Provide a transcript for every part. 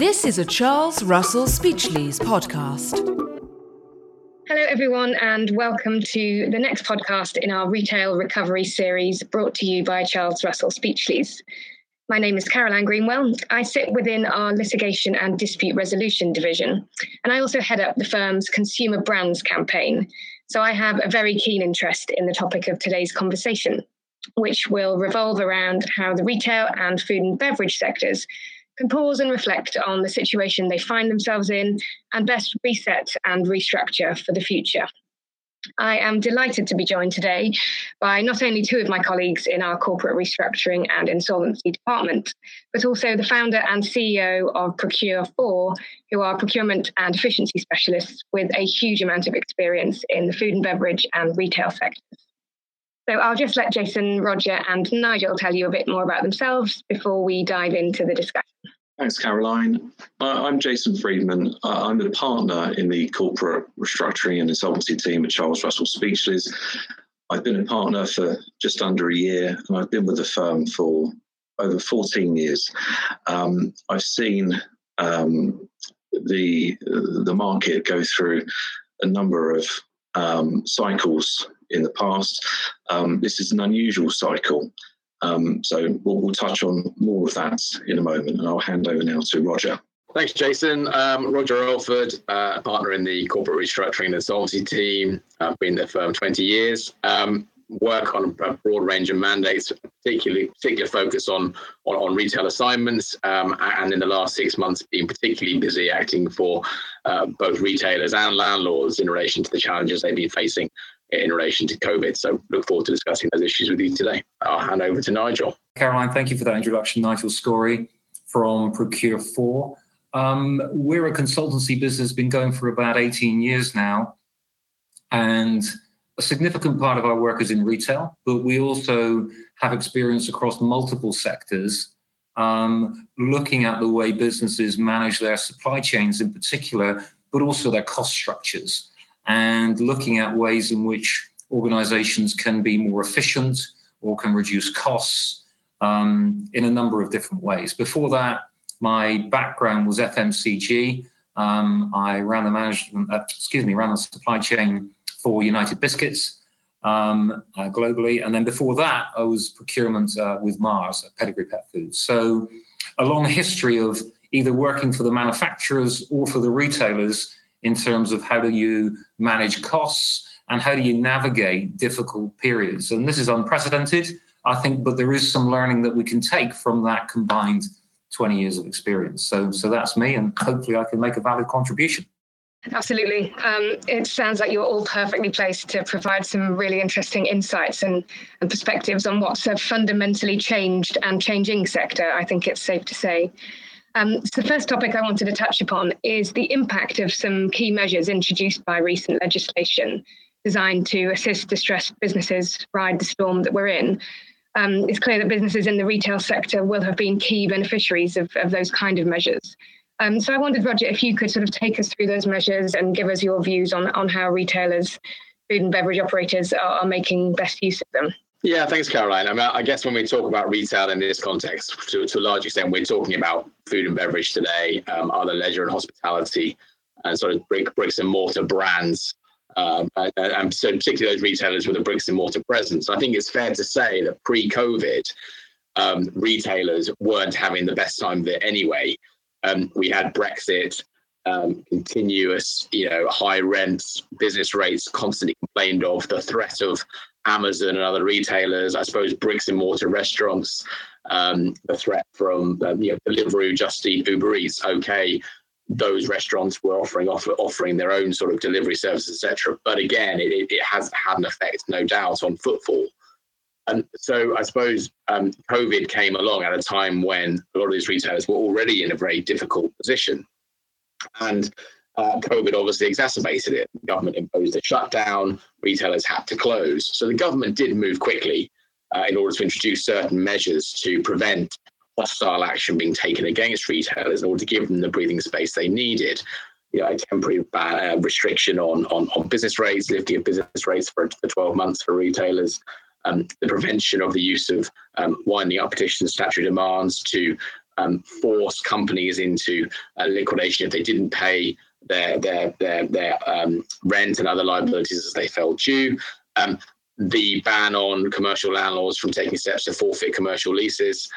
This is a Charles Russell Speechlys podcast. Hello everyone and welcome to the next podcast in our Retail Recovery series brought to you by Charles Russell Speechlys. My name is Caroline Greenwell. I sit within our Litigation and Dispute Resolution division, and I also head up the firm's Consumer Brands campaign. So I have a very keen interest in the topic of today's conversation, which will revolve around how the retail and food and beverage sectors can pause and reflect on the situation they find themselves in and best reset and restructure for the future. I am delighted to be joined today by not only two of my colleagues in our corporate restructuring and insolvency department, but also the founder and CEO of Procure4, who are procurement and efficiency specialists with a huge amount of experience in the food and beverage and retail sectors. So I'll just let Jason, Roger and Nigel tell you a bit more about themselves before we dive into the discussion. Thanks, Caroline. I'm Jason Friedman. I'm the partner in the corporate restructuring and insolvency team at Charles Russell Speechlys. I've been a partner for just under a year, and I've been with the firm for over 14 years. I've seen the market go through a number of cycles in the past. This is an unusual cycle. So we'll touch on more of that in a moment, and I'll hand over now to Roger. Thanks, Jason. Roger Alford, partner in the corporate restructuring and insolvency team. I've been at the firm 20 years. Work on a broad range of mandates, particular focus on retail assignments, and in the last 6 months been particularly busy acting for both retailers and landlords in relation to the challenges they've been facing in relation to COVID. So look forward to discussing those issues with you today. I'll hand over to Nigel. Caroline, thank you for that introduction. Nigel Scorey from Procure4. We're a consultancy business, been going for about 18 years now. And a significant part of our work is in retail, but we also have experience across multiple sectors, looking at the way businesses manage their supply chains in particular, but also their cost structures, and looking at ways in which organizations can be more efficient or can reduce costs in a number of different ways. Before that, my background was FMCG. I ran the supply chain for United Biscuits globally. And then before that, I was procurement with Mars at Pedigree Pet Foods. So a long history of either working for the manufacturers or for the retailers in terms of how do you manage costs and how do you navigate difficult periods. And this is unprecedented, I think, but there is some learning that we can take from that combined 20 years of experience. So that's me, and hopefully I can make a valid contribution. Absolutely. It sounds like you're all perfectly placed to provide some really interesting insights and perspectives on what's a fundamentally changed and changing sector, I think it's safe to say. So the first topic I wanted to touch upon is the impact of some key measures introduced by recent legislation designed to assist distressed businesses ride the storm that we're in. It's clear that businesses in the retail sector will have been key beneficiaries of those kind of measures. So I wondered, Roger, if you could sort of take us through those measures and give us your views on how retailers, food and beverage operators are making best use of them. Yeah, thanks, Caroline. I mean, I guess when we talk about retail in this context, to a large extent, we're talking about food and beverage today, other leisure and hospitality, and sort of bricks and mortar brands, and so particularly those retailers with a bricks and mortar presence. I think it's fair to say that pre-COVID, retailers weren't having the best time there anyway. We had Brexit, continuous, high rents, business rates constantly complained of, the threat of Amazon and other retailers, I suppose bricks and mortar restaurants, the threat from Deliveroo, Just Eat, Uber Eats. Okay, those restaurants were offering their own sort of delivery services, etc. But again, it has had an effect, no doubt, on footfall. And so I suppose COVID came along at a time when a lot of these retailers were already in a very difficult position. And COVID obviously exacerbated it. The government imposed a shutdown, retailers had to close. So the government did move quickly in order to introduce certain measures to prevent hostile action being taken against retailers in order to give them the breathing space they needed. A temporary restriction on business rates, lifting of business rates for 12 months for retailers, the prevention of the use of winding up petitions, statutory demands to force companies into liquidation if they didn't pay their rent and other liabilities as they fell due. The ban on commercial landlords from taking steps to forfeit commercial leases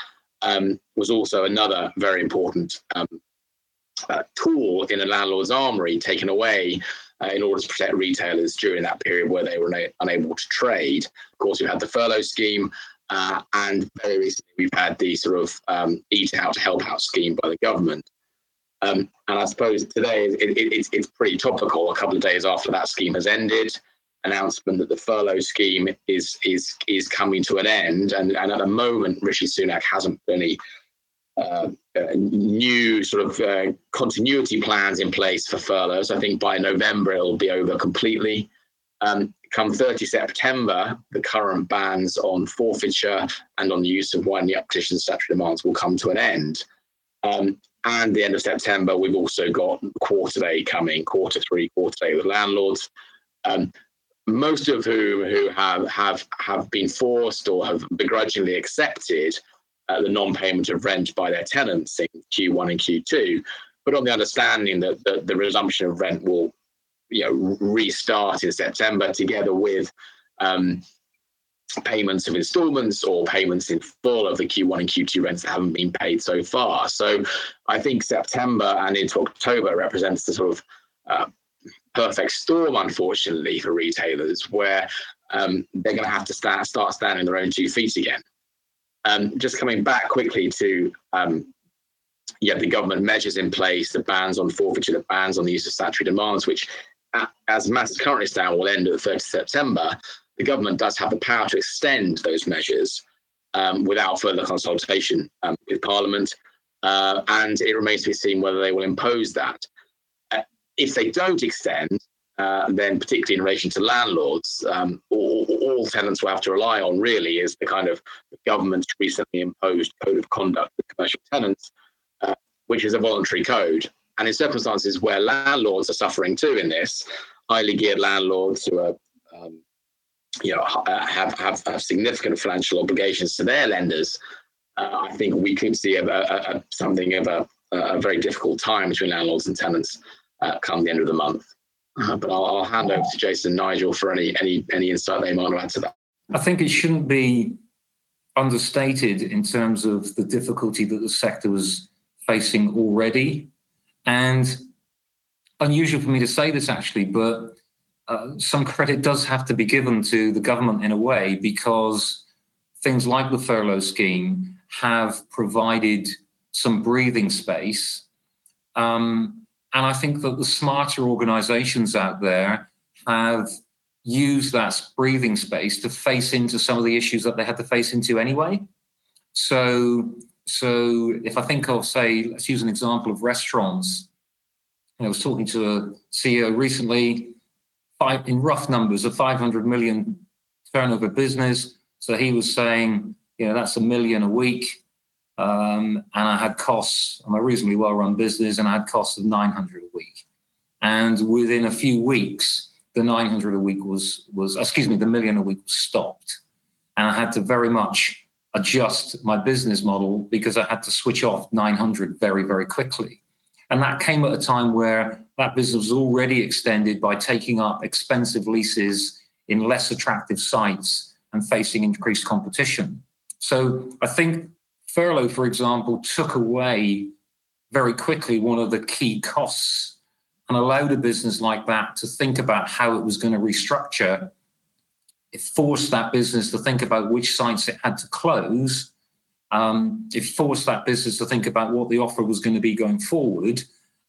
was also another very important tool in a landlord's armory, taken away in order to protect retailers during that period where they were unable to trade. Of course, we had the furlough scheme, and very recently we've had the sort of eat out, help out scheme by the government. And I suppose today it's pretty topical. A couple of days after that scheme has ended, announcement that the furlough scheme is coming to an end. And at the moment, Rishi Sunak hasn't put any new sort of continuity plans in place for furloughs. I think by November, it'll be over completely. Come 30 September, the current bans on forfeiture and on the use of winding up petitions, statutory demands will come to an end. And the end of September, we've also got quarter day coming, quarter three, quarter day with landlords. Most of who have been forced or have begrudgingly accepted the non-payment of rent by their tenants in Q1 and Q2, but on the understanding that the resumption of rent will, restart in September, together with payments of instalments or payments in full of the Q1 and Q2 rents that haven't been paid so far. So I think September and into October represents the sort of perfect storm, unfortunately, for retailers, where they're going to have to start standing on their own two feet again. Just coming back quickly to the government measures in place, the bans on forfeiture, the bans on the use of statutory demands, which, as matters currently stand, will end at the 30th of September. The government does have the power to extend those measures without further consultation with Parliament, and it remains to be seen whether they will impose that. If they don't extend, then particularly in relation to landlords, all tenants will have to rely on really is the kind of government's recently imposed code of conduct for commercial tenants, which is a voluntary code. And in circumstances where landlords are suffering too in this, highly geared landlords who are, have significant financial obligations to their lenders, I think we could see something of a very difficult time between landlords and tenants come the end of the month. But I'll hand over to Jason and Nigel for any insight they might want to add to that. I think it shouldn't be understated in terms of the difficulty that the sector was facing already. And unusual for me to say this, actually, but some credit does have to be given to the government in a way, because things like the furlough scheme have provided some breathing space. And I think that the smarter organisations out there have used that breathing space to face into some of the issues that they had to face into anyway. So if I think of, say, let's use an example of restaurants. And I was talking to a CEO recently, in rough numbers, a 500 million turnover business. So he was saying, that's $1 million a week. And I had costs, I'm a reasonably well-run business, and I had costs of 900 a week. And within a few weeks, the 900 a week the $1 million a week was stopped. And I had to very much adjust my business model because I had to switch off 900 very, very quickly. And that came at a time where that business was already extended by taking up expensive leases in less attractive sites and facing increased competition. So I think furlough, for example, took away very quickly one of the key costs and allowed a business like that to think about how it was going to restructure. It forced that business to think about which sites it had to close. It forced that business to think about what the offer was going to be going forward.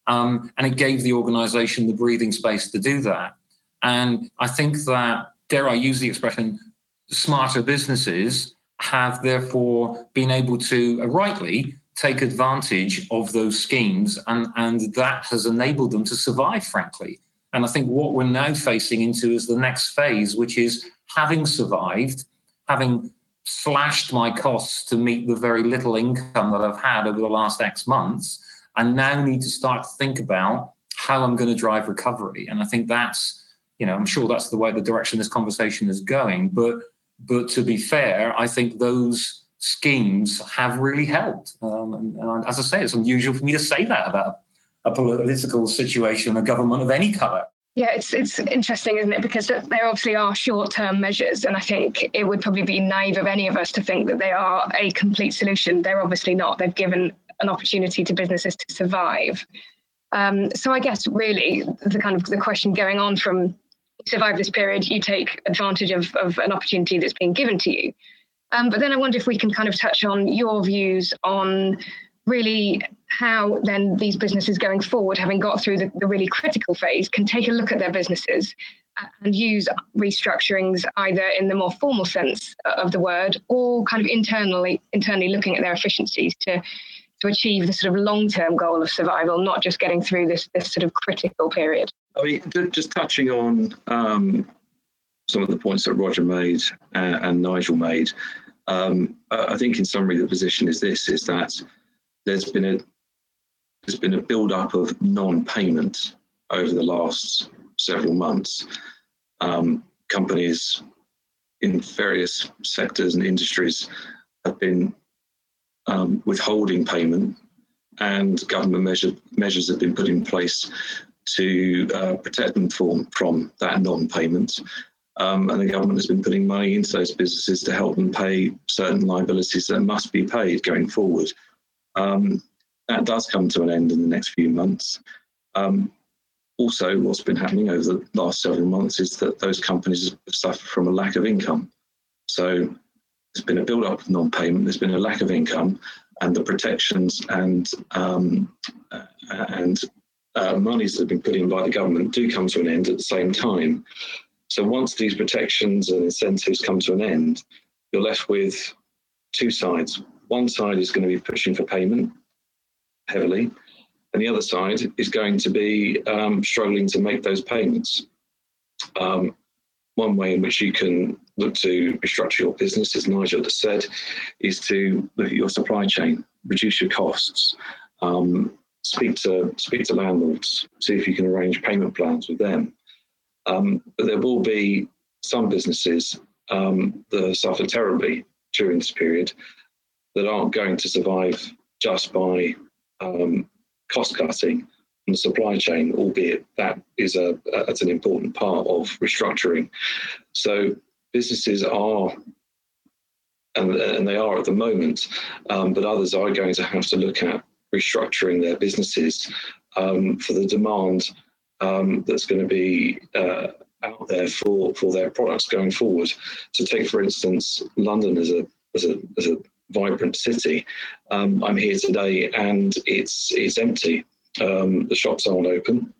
And it gave the organisation the breathing space to do that. And I think that, dare I use the expression, smarter businesses have therefore been able to rightly take advantage of those schemes, and that has enabled them to survive, frankly. And I think what we're now facing into is the next phase, which is having survived, having slashed my costs to meet the very little income that I've had over the last X months, and now need to start to think about how I'm going to drive recovery. And I think that's, I'm sure that's the way, the direction this conversation is going, but to be fair, I think those schemes have really helped. And as I say, it's unusual for me to say that about a political situation, a government of any colour. Yeah, it's interesting, isn't it? Because there obviously are short-term measures, and I think it would probably be naive of any of us to think that they are a complete solution. They're obviously not. They've given an opportunity to businesses to survive. So I guess really the kind of the question going on from survive this period, you take advantage of an opportunity that's been given to you. But then I wonder if we can kind of touch on your views on really how then these businesses going forward, having got through the really critical phase, can take a look at their businesses and use restructurings either in the more formal sense of the word or kind of internally looking at their efficiencies to achieve the sort of long-term goal of survival, not just getting through this sort of critical period. I mean, just touching on some of the points that Roger made and Nigel made, I think in summary the position is this, is that there's been a build-up of non-payment over the last several months. Companies in various sectors and industries have been withholding payment, and government measures have been put in place to protect them from that non-payment. And the government has been putting money into those businesses to help them pay certain liabilities that must be paid going forward. That does come to an end in the next few months. Also, what's been happening over the last several months is that those companies have suffered from a lack of income. So there's been a build-up of non-payment, there's been a lack of income, and the protections and monies that have been put in by the government do come to an end at the same time. So once these protections and incentives come to an end, you're left with two sides. One side is going to be pushing for payment heavily, and the other side is going to be struggling to make those payments. One way in which you can look to restructure your business, as Nigel has said, is to look at your supply chain, reduce your costs, speak to landlords, see if you can arrange payment plans with them. But there will be some businesses that suffer terribly during this period that aren't going to survive just by cost cutting on the supply chain, albeit that is that's an important part of restructuring. So businesses are, and they are at the moment, but others are going to have to look at restructuring their businesses for the demand that's going to be out there for their products going forward. So take, for instance, London as a vibrant city. I'm here today and it's empty. The shops aren't open.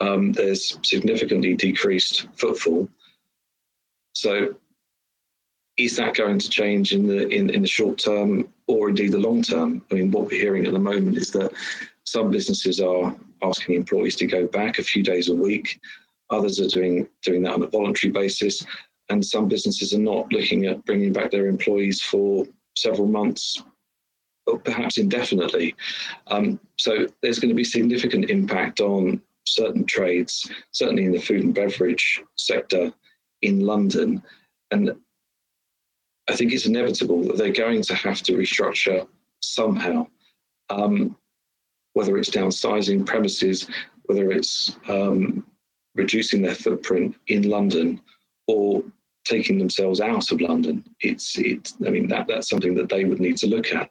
There's significantly decreased footfall. So is that going to change in the short term or indeed the long term? I mean, what we're hearing at the moment is that some businesses are asking employees to go back a few days a week. Others are doing that on a voluntary basis. And some businesses are not looking at bringing back their employees for several months, or perhaps indefinitely. So there's going to be significant impact on certain trades, certainly in the food and beverage sector in London. And I think it's inevitable that they're going to have to restructure somehow, whether it's downsizing premises, whether it's reducing their footprint in London, or taking themselves out of London. That's something that they would need to look at.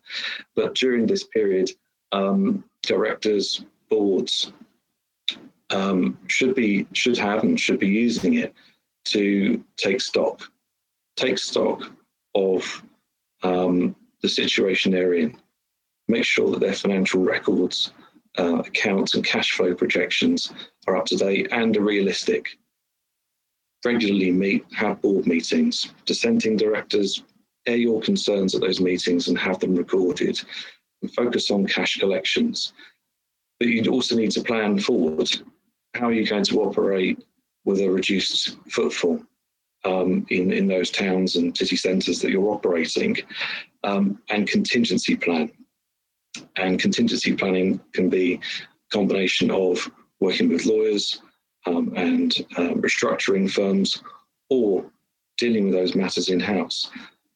But during this period, directors, boards should have and should be using it to take stock of the situation they're in, make sure that their financial records, accounts and cash flow projections are up to date and are realistic. Regularly have board meetings, dissenting directors, air your concerns at those meetings and have them recorded, and focus on cash collections. But you'd also need to plan forward. How are you going to operate with a reduced footfall in those towns and city centres that you're operating? And contingency plan. And contingency planning can be a combination of working with lawyers, and restructuring firms, or dealing with those matters in-house.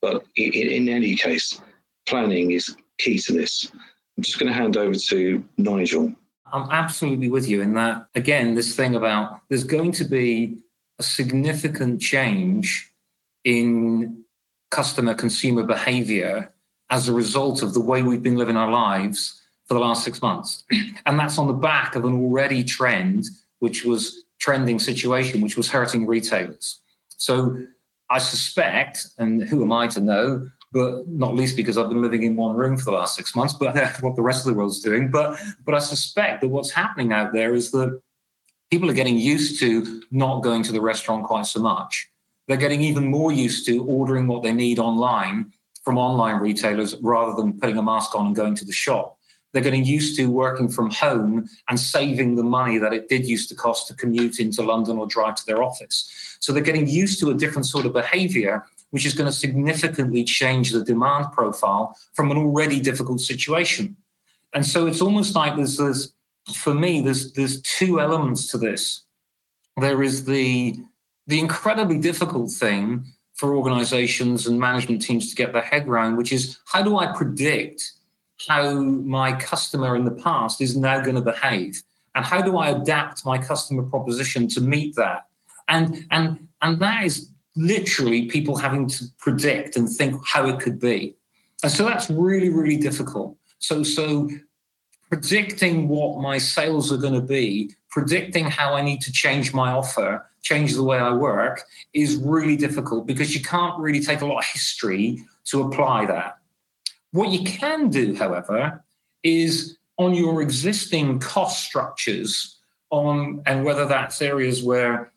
But in any case, planning is key to this. I'm just going to hand over to Nigel. I'm absolutely with you in that, again, this thing about there's going to be a significant change in customer-consumer behaviour as a result of the way we've been living our lives for the last 6 months. And that's on the back of an already trending situation, which was hurting retailers. So I suspect, and who am I to know, but not least because I've been living in one room for the last 6 months, but what the rest of the world's doing. But I suspect that what's happening out there is that people are getting used to not going to the restaurant quite so much. They're getting even more used to ordering what they need online from online retailers rather than putting a mask on and going to the shop. They're getting used to working from home and saving the money that it did used to cost to commute into London or drive to their office. So they're getting used to a different sort of behaviour, which is going to significantly change the demand profile from an already difficult situation. And so it's almost like there's two elements to this. There is the incredibly difficult thing for organisations and management teams to get their head around, which is how do I predict how my customer in the past is now going to behave? And how do I adapt my customer proposition to meet that? And that is literally people having to predict and think how it could be. And so that's really, really difficult. So predicting what my sales are going to be, predicting how I need to change my offer, change the way I work, is really difficult because you can't really take a lot of history to apply that. What you can do, however, is on your existing cost structures, and whether that's areas where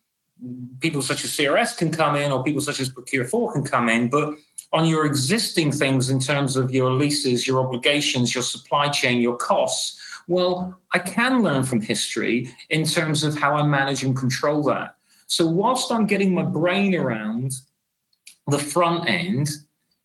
people such as CRS can come in or people such as Procure4 can come in, but on your existing things in terms of your leases, your obligations, your supply chain, your costs, well, I can learn from history in terms of how I manage and control that. So whilst I'm getting my brain around the front end,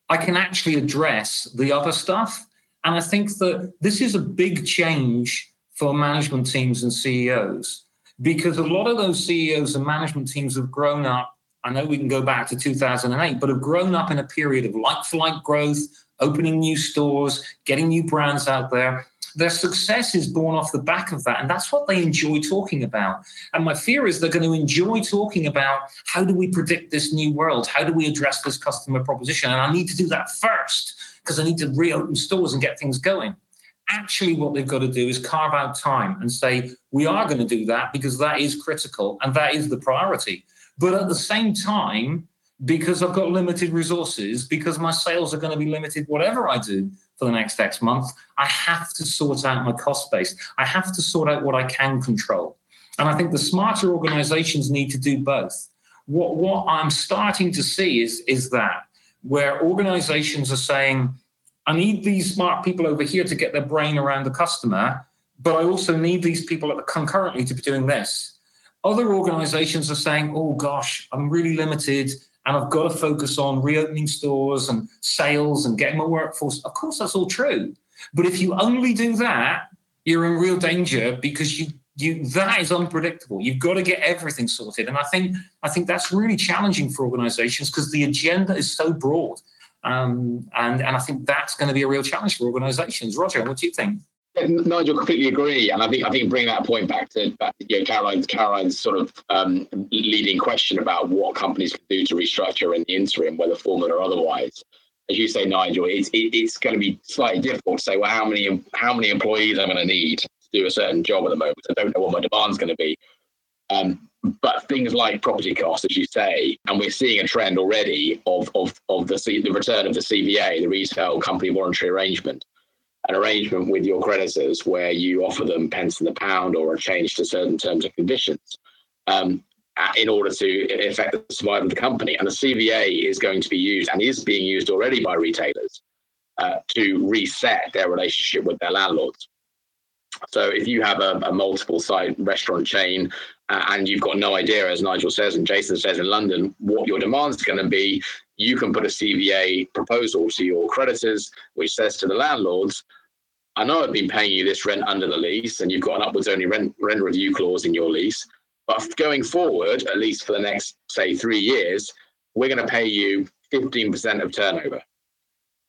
I can actually address the other stuff. And I think that this is a big change for management teams and CEOs. Because a lot of those CEOs and management teams have grown up, I know we can go back to 2008, but have grown up in a period of like-for-like growth, opening new stores, getting new brands out there. Their success is born off the back of that, and that's what they enjoy talking about. And my fear is they're going to enjoy talking about how do we predict this new world? How do we address this customer proposition? And I need to do that first because I need to reopen stores and get things going. Actually, what they've got to do is carve out time and say, we are going to do that because that is critical and that is the priority. But at the same time, because I've got limited resources, because my sales are going to be limited, whatever I do for the next X month, I have to sort out my cost base. I have to sort out what I can control. And I think the smarter organizations need to do both. What I'm starting to see is that where organizations are saying, I need these smart people over here to get their brain around the customer, but I also need these people concurrently to be doing this. Other organizations are saying, oh gosh, I'm really limited and I've got to focus on reopening stores and sales and getting my workforce. Of course, that's all true. But if you only do that, you're in real danger because that is unpredictable. You've got to get everything sorted. And I think that's really challenging for organizations because the agenda is so broad. And I think that's going to be a real challenge for organisations. Roger, what do you think? Yeah, Nigel, completely agree. And I think bringing that point back to Caroline's sort of leading question about what companies can do to restructure in the interim, whether formal or otherwise. As you say, Nigel, it's going to be slightly difficult to say, well, how many employees I'm going to need to do a certain job at the moment. I don't know what my demand's going to be. But things like property costs, as you say, and we're seeing a trend already of the return of the CVA, the Retail Company Voluntary Arrangement, an arrangement with your creditors where you offer them pence in the pound or a change to certain terms and conditions in order to affect the survival of the company. And the CVA is going to be used and is being used already by retailers to reset their relationship with their landlords. So if you have a multiple site restaurant chain and you've got no idea, as Nigel says and Jason says in London, what your demand's going to be, you can put a CVA proposal to your creditors, which says to the landlords, I know I've been paying you this rent under the lease and you've got an upwards only rent review clause in your lease. But going forward, at least for the next, say, 3 years, we're going to pay you 15% of turnover.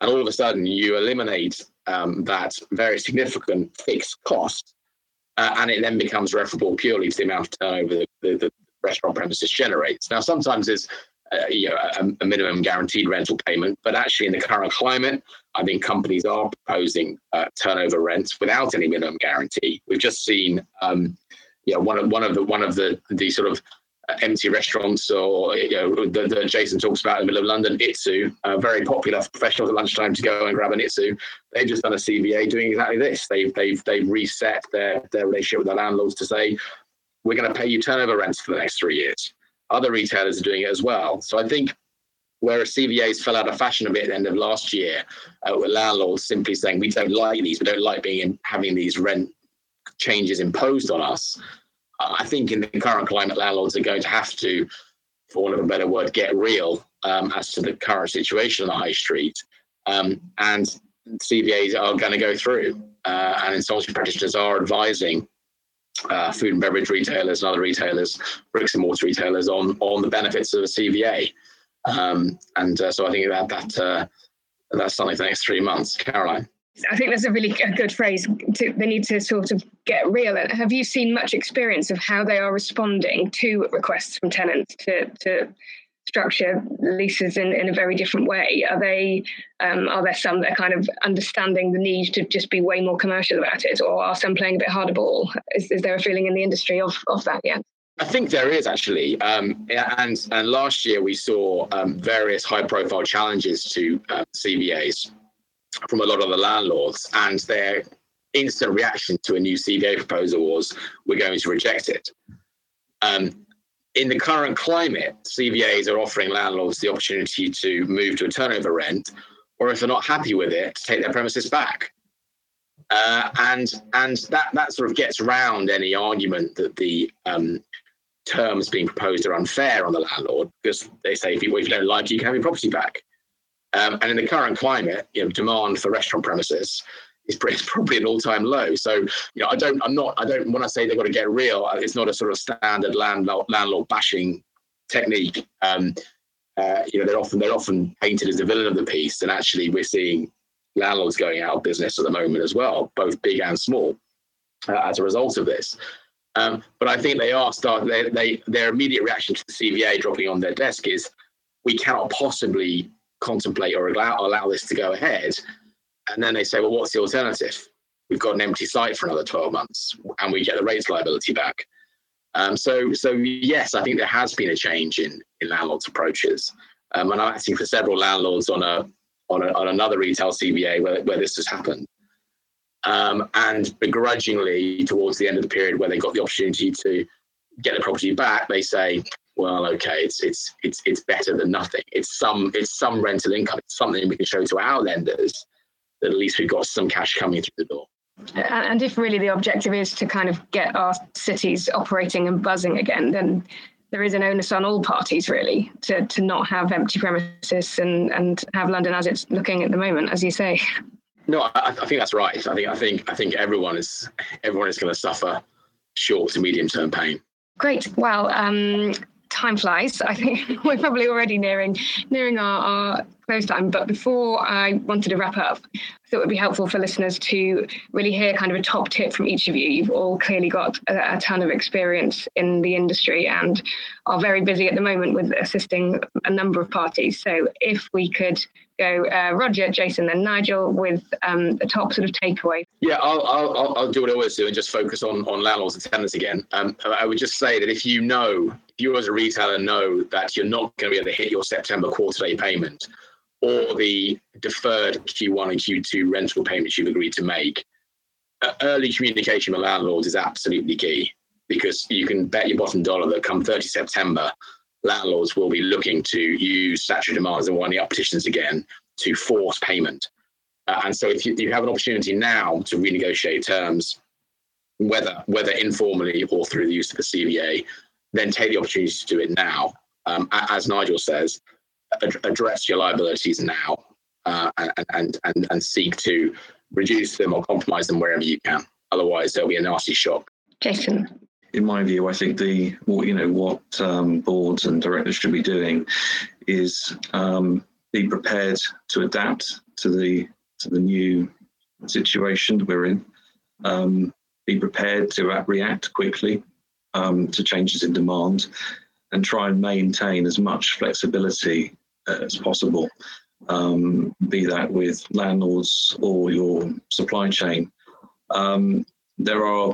And all of a sudden you eliminate that very significant fixed cost, and it then becomes referable purely to the amount of turnover that the restaurant premises generates. Now, sometimes there's a minimum guaranteed rental payment, but actually in the current climate, I think companies are proposing turnover rents without any minimum guarantee. We've just seen, one of the sort of empty restaurants, or that Jason talks about in the middle of London, Itsu, very popular for professionals at lunchtime to go and grab an Itsu. They've just done a CVA doing exactly this. They've reset their relationship with their landlords to say, we're going to pay you turnover rents for the next 3 years. Other retailers are doing it as well. So I think whereas CVAs fell out of fashion a bit at the end of last year, with landlords simply saying, we don't like these, we don't like having these rent changes imposed on us. I think in the current climate, landlords are going to have to, for want of a better word, get real as to the current situation on the high street. And CVAs are going to go through. And insolvency practitioners are advising food and beverage retailers and other retailers, bricks and mortar retailers, on the benefits of a CVA. So I think that's something for the next 3 months. Caroline? I think that's a good phrase. They need to sort of get real. And have you seen much experience of how they are responding to requests from tenants to structure leases in a very different way? Are there some that are kind of understanding the need to just be way more commercial about it, or are some playing a bit harder ball? Is there a feeling in the industry of that yet? I think there is actually, and last year we saw various high-profile challenges to CVAs from a lot of the landlords, and their instant reaction to a new CVA proposal was, we're going to reject it. In the current climate, CVAs are offering landlords the opportunity to move to a turnover rent, or if they're not happy with it, to take their premises back. And that sort of gets round any argument that the terms being proposed are unfair on the landlord, because they say, if you don't like it, you can have your property back. And in the current climate, demand for restaurant premises is probably an all-time low. So, I don't want to say they've got to get real. It's not a sort of standard landlord bashing technique. They're often painted as the villain of the piece, and actually we're seeing landlords going out of business at the moment as well, both big and small, as a result of this. But I think they are starting. Their immediate reaction to the CVA dropping on their desk is, we cannot possibly contemplate or allow this to go ahead. And then they say, well, what's the alternative? We've got an empty site for another 12 months and we get the rates liability back. So yes, I think there has been a change in landlords' approaches. And I'm acting for several landlords on another retail CVA where this has happened. And begrudgingly, towards the end of the period where they got the opportunity to get the property back, they say, well, okay, it's better than nothing. It's some rental income. It's something we can show to our lenders, that at least we've got some cash coming through the door. And if really the objective is to kind of get our cities operating and buzzing again, then there is an onus on all parties really to not have empty premises and have London as it's looking at the moment, as you say. No, I think that's right. I think everyone is going to suffer short to medium term pain. Great. Well, time flies. I think we're probably already nearing our close time. But before I wanted to wrap up, I thought it would be helpful for listeners to really hear kind of a top tip from each of you. You've all clearly got a ton of experience in the industry and are very busy at the moment with assisting a number of parties. So if we could go Roger, Jason, then Nigel with the top sort of takeaway. Yeah, I'll do what I always do and just focus on landlords and tenants again. I would just say that if you as a retailer know that you're not going to be able to hit your September quarter day payment or the deferred Q1 and Q2 rental payments you've agreed to make, early communication with landlords is absolutely key, because you can bet your bottom dollar that come 30 September, landlords will be looking to use statutory demands and winding up petitions again to force payment. And so if you have an opportunity now to renegotiate terms, whether informally or through the use of the CVA, then take the opportunity to do it now. As Nigel says, address your liabilities now and seek to reduce them or compromise them wherever you can. Otherwise, there'll be a nasty shock. Jason? In my view, I think what boards and directors should be doing is be prepared to adapt to the new situation we're in. Be prepared to react quickly to changes in demand, and try and maintain as much flexibility as possible, be that with landlords or your supply chain. There are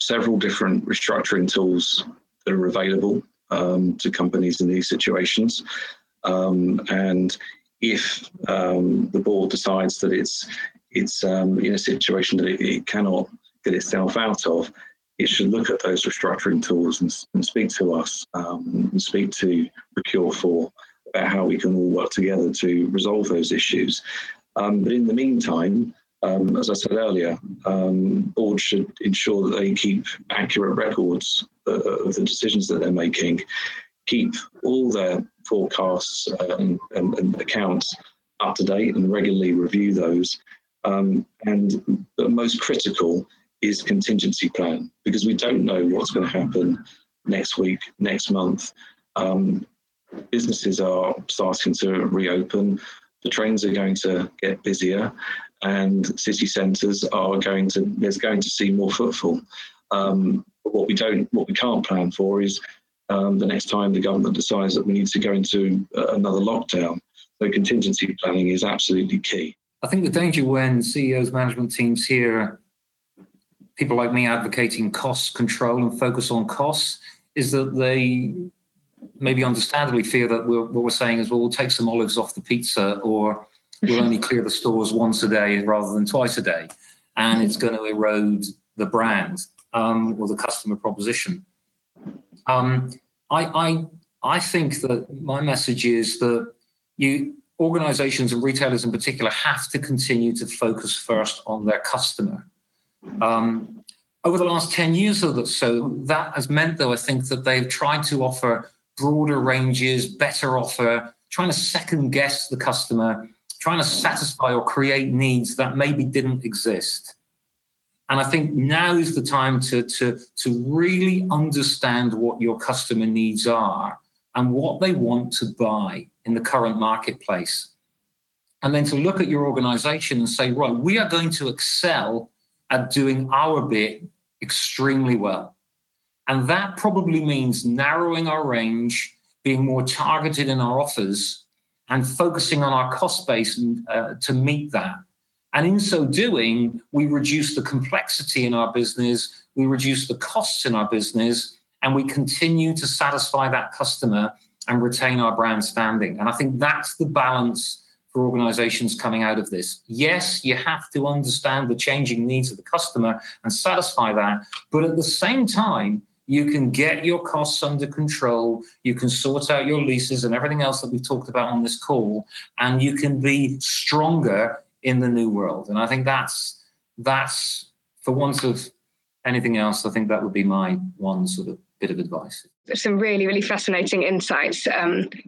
several different restructuring tools that are available to companies in these situations. And if the board decides that it's in a situation that it cannot get itself out of, it should look at those restructuring tools and speak to us and speak to Procure4 about how we can all work together to resolve those issues. But in the meantime, as I said earlier, boards should ensure that they keep accurate records of the decisions that they're making, keep all their forecasts and accounts up to date and regularly review those. And the most critical is contingency plan, because we don't know what's going to happen next week, next month. Businesses are starting to reopen, the trains are going to get busier, and city centres is going to see more footfall. But what we can't plan for is the next time the government decides that we need to go into another lockdown. So contingency planning is absolutely key. I think the danger when CEOs, management teams hear people like me advocating cost control and focus on costs is that they maybe understandably fear that what we're saying is, well, we'll take some olives off the pizza, or we'll only clear the stores once a day rather than twice a day. And it's going to erode the brand or the customer proposition. I think that my message is that organizations and retailers in particular have to continue to focus first on their customer. Over the last 10 years or so, that has meant, though, I think that they've tried to offer broader ranges, better offer, trying to second guess the customer, trying to satisfy or create needs that maybe didn't exist. And I think now is the time to really understand what your customer needs are and what they want to buy in the current marketplace. And then to look at your organization and say, right, we are going to excel at doing our bit extremely well. And that probably means narrowing our range, being more targeted in our offers, and focusing on our cost base to meet that. And in so doing, we reduce the complexity in our business, we reduce the costs in our business, and we continue to satisfy that customer and retain our brand standing. And I think that's the balance for organizations coming out of this. Yes, you have to understand the changing needs of the customer and satisfy that, but at the same time, you can get your costs under control, you can sort out your leases and everything else that we've talked about on this call, and you can be stronger in the new world. And I think that's for want of anything else, I think that would be my one sort of bit of advice. There's some really, really fascinating insights,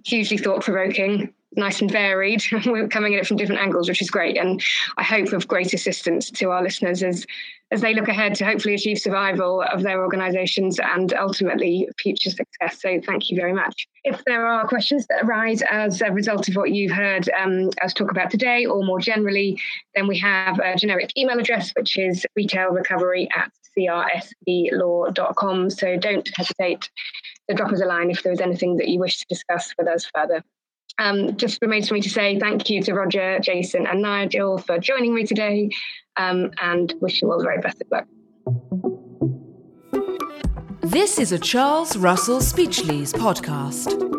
hugely thought-provoking, nice and varied. We're coming at it from different angles, which is great. And I hope of great assistance to our listeners as they look ahead to hopefully achieve survival of their organisations and ultimately future success. So thank you very much. If there are questions that arise as a result of what you've heard us talk about today or more generally, then we have a generic email address, which is retailrecovery@crselaw.com. So don't hesitate to drop us a line if there is anything that you wish to discuss with us further. Just remains for me to say thank you to Roger, Jason and Nigel for joining me today and wish you all the very best of luck. This is a Charles Russell Speechlys podcast.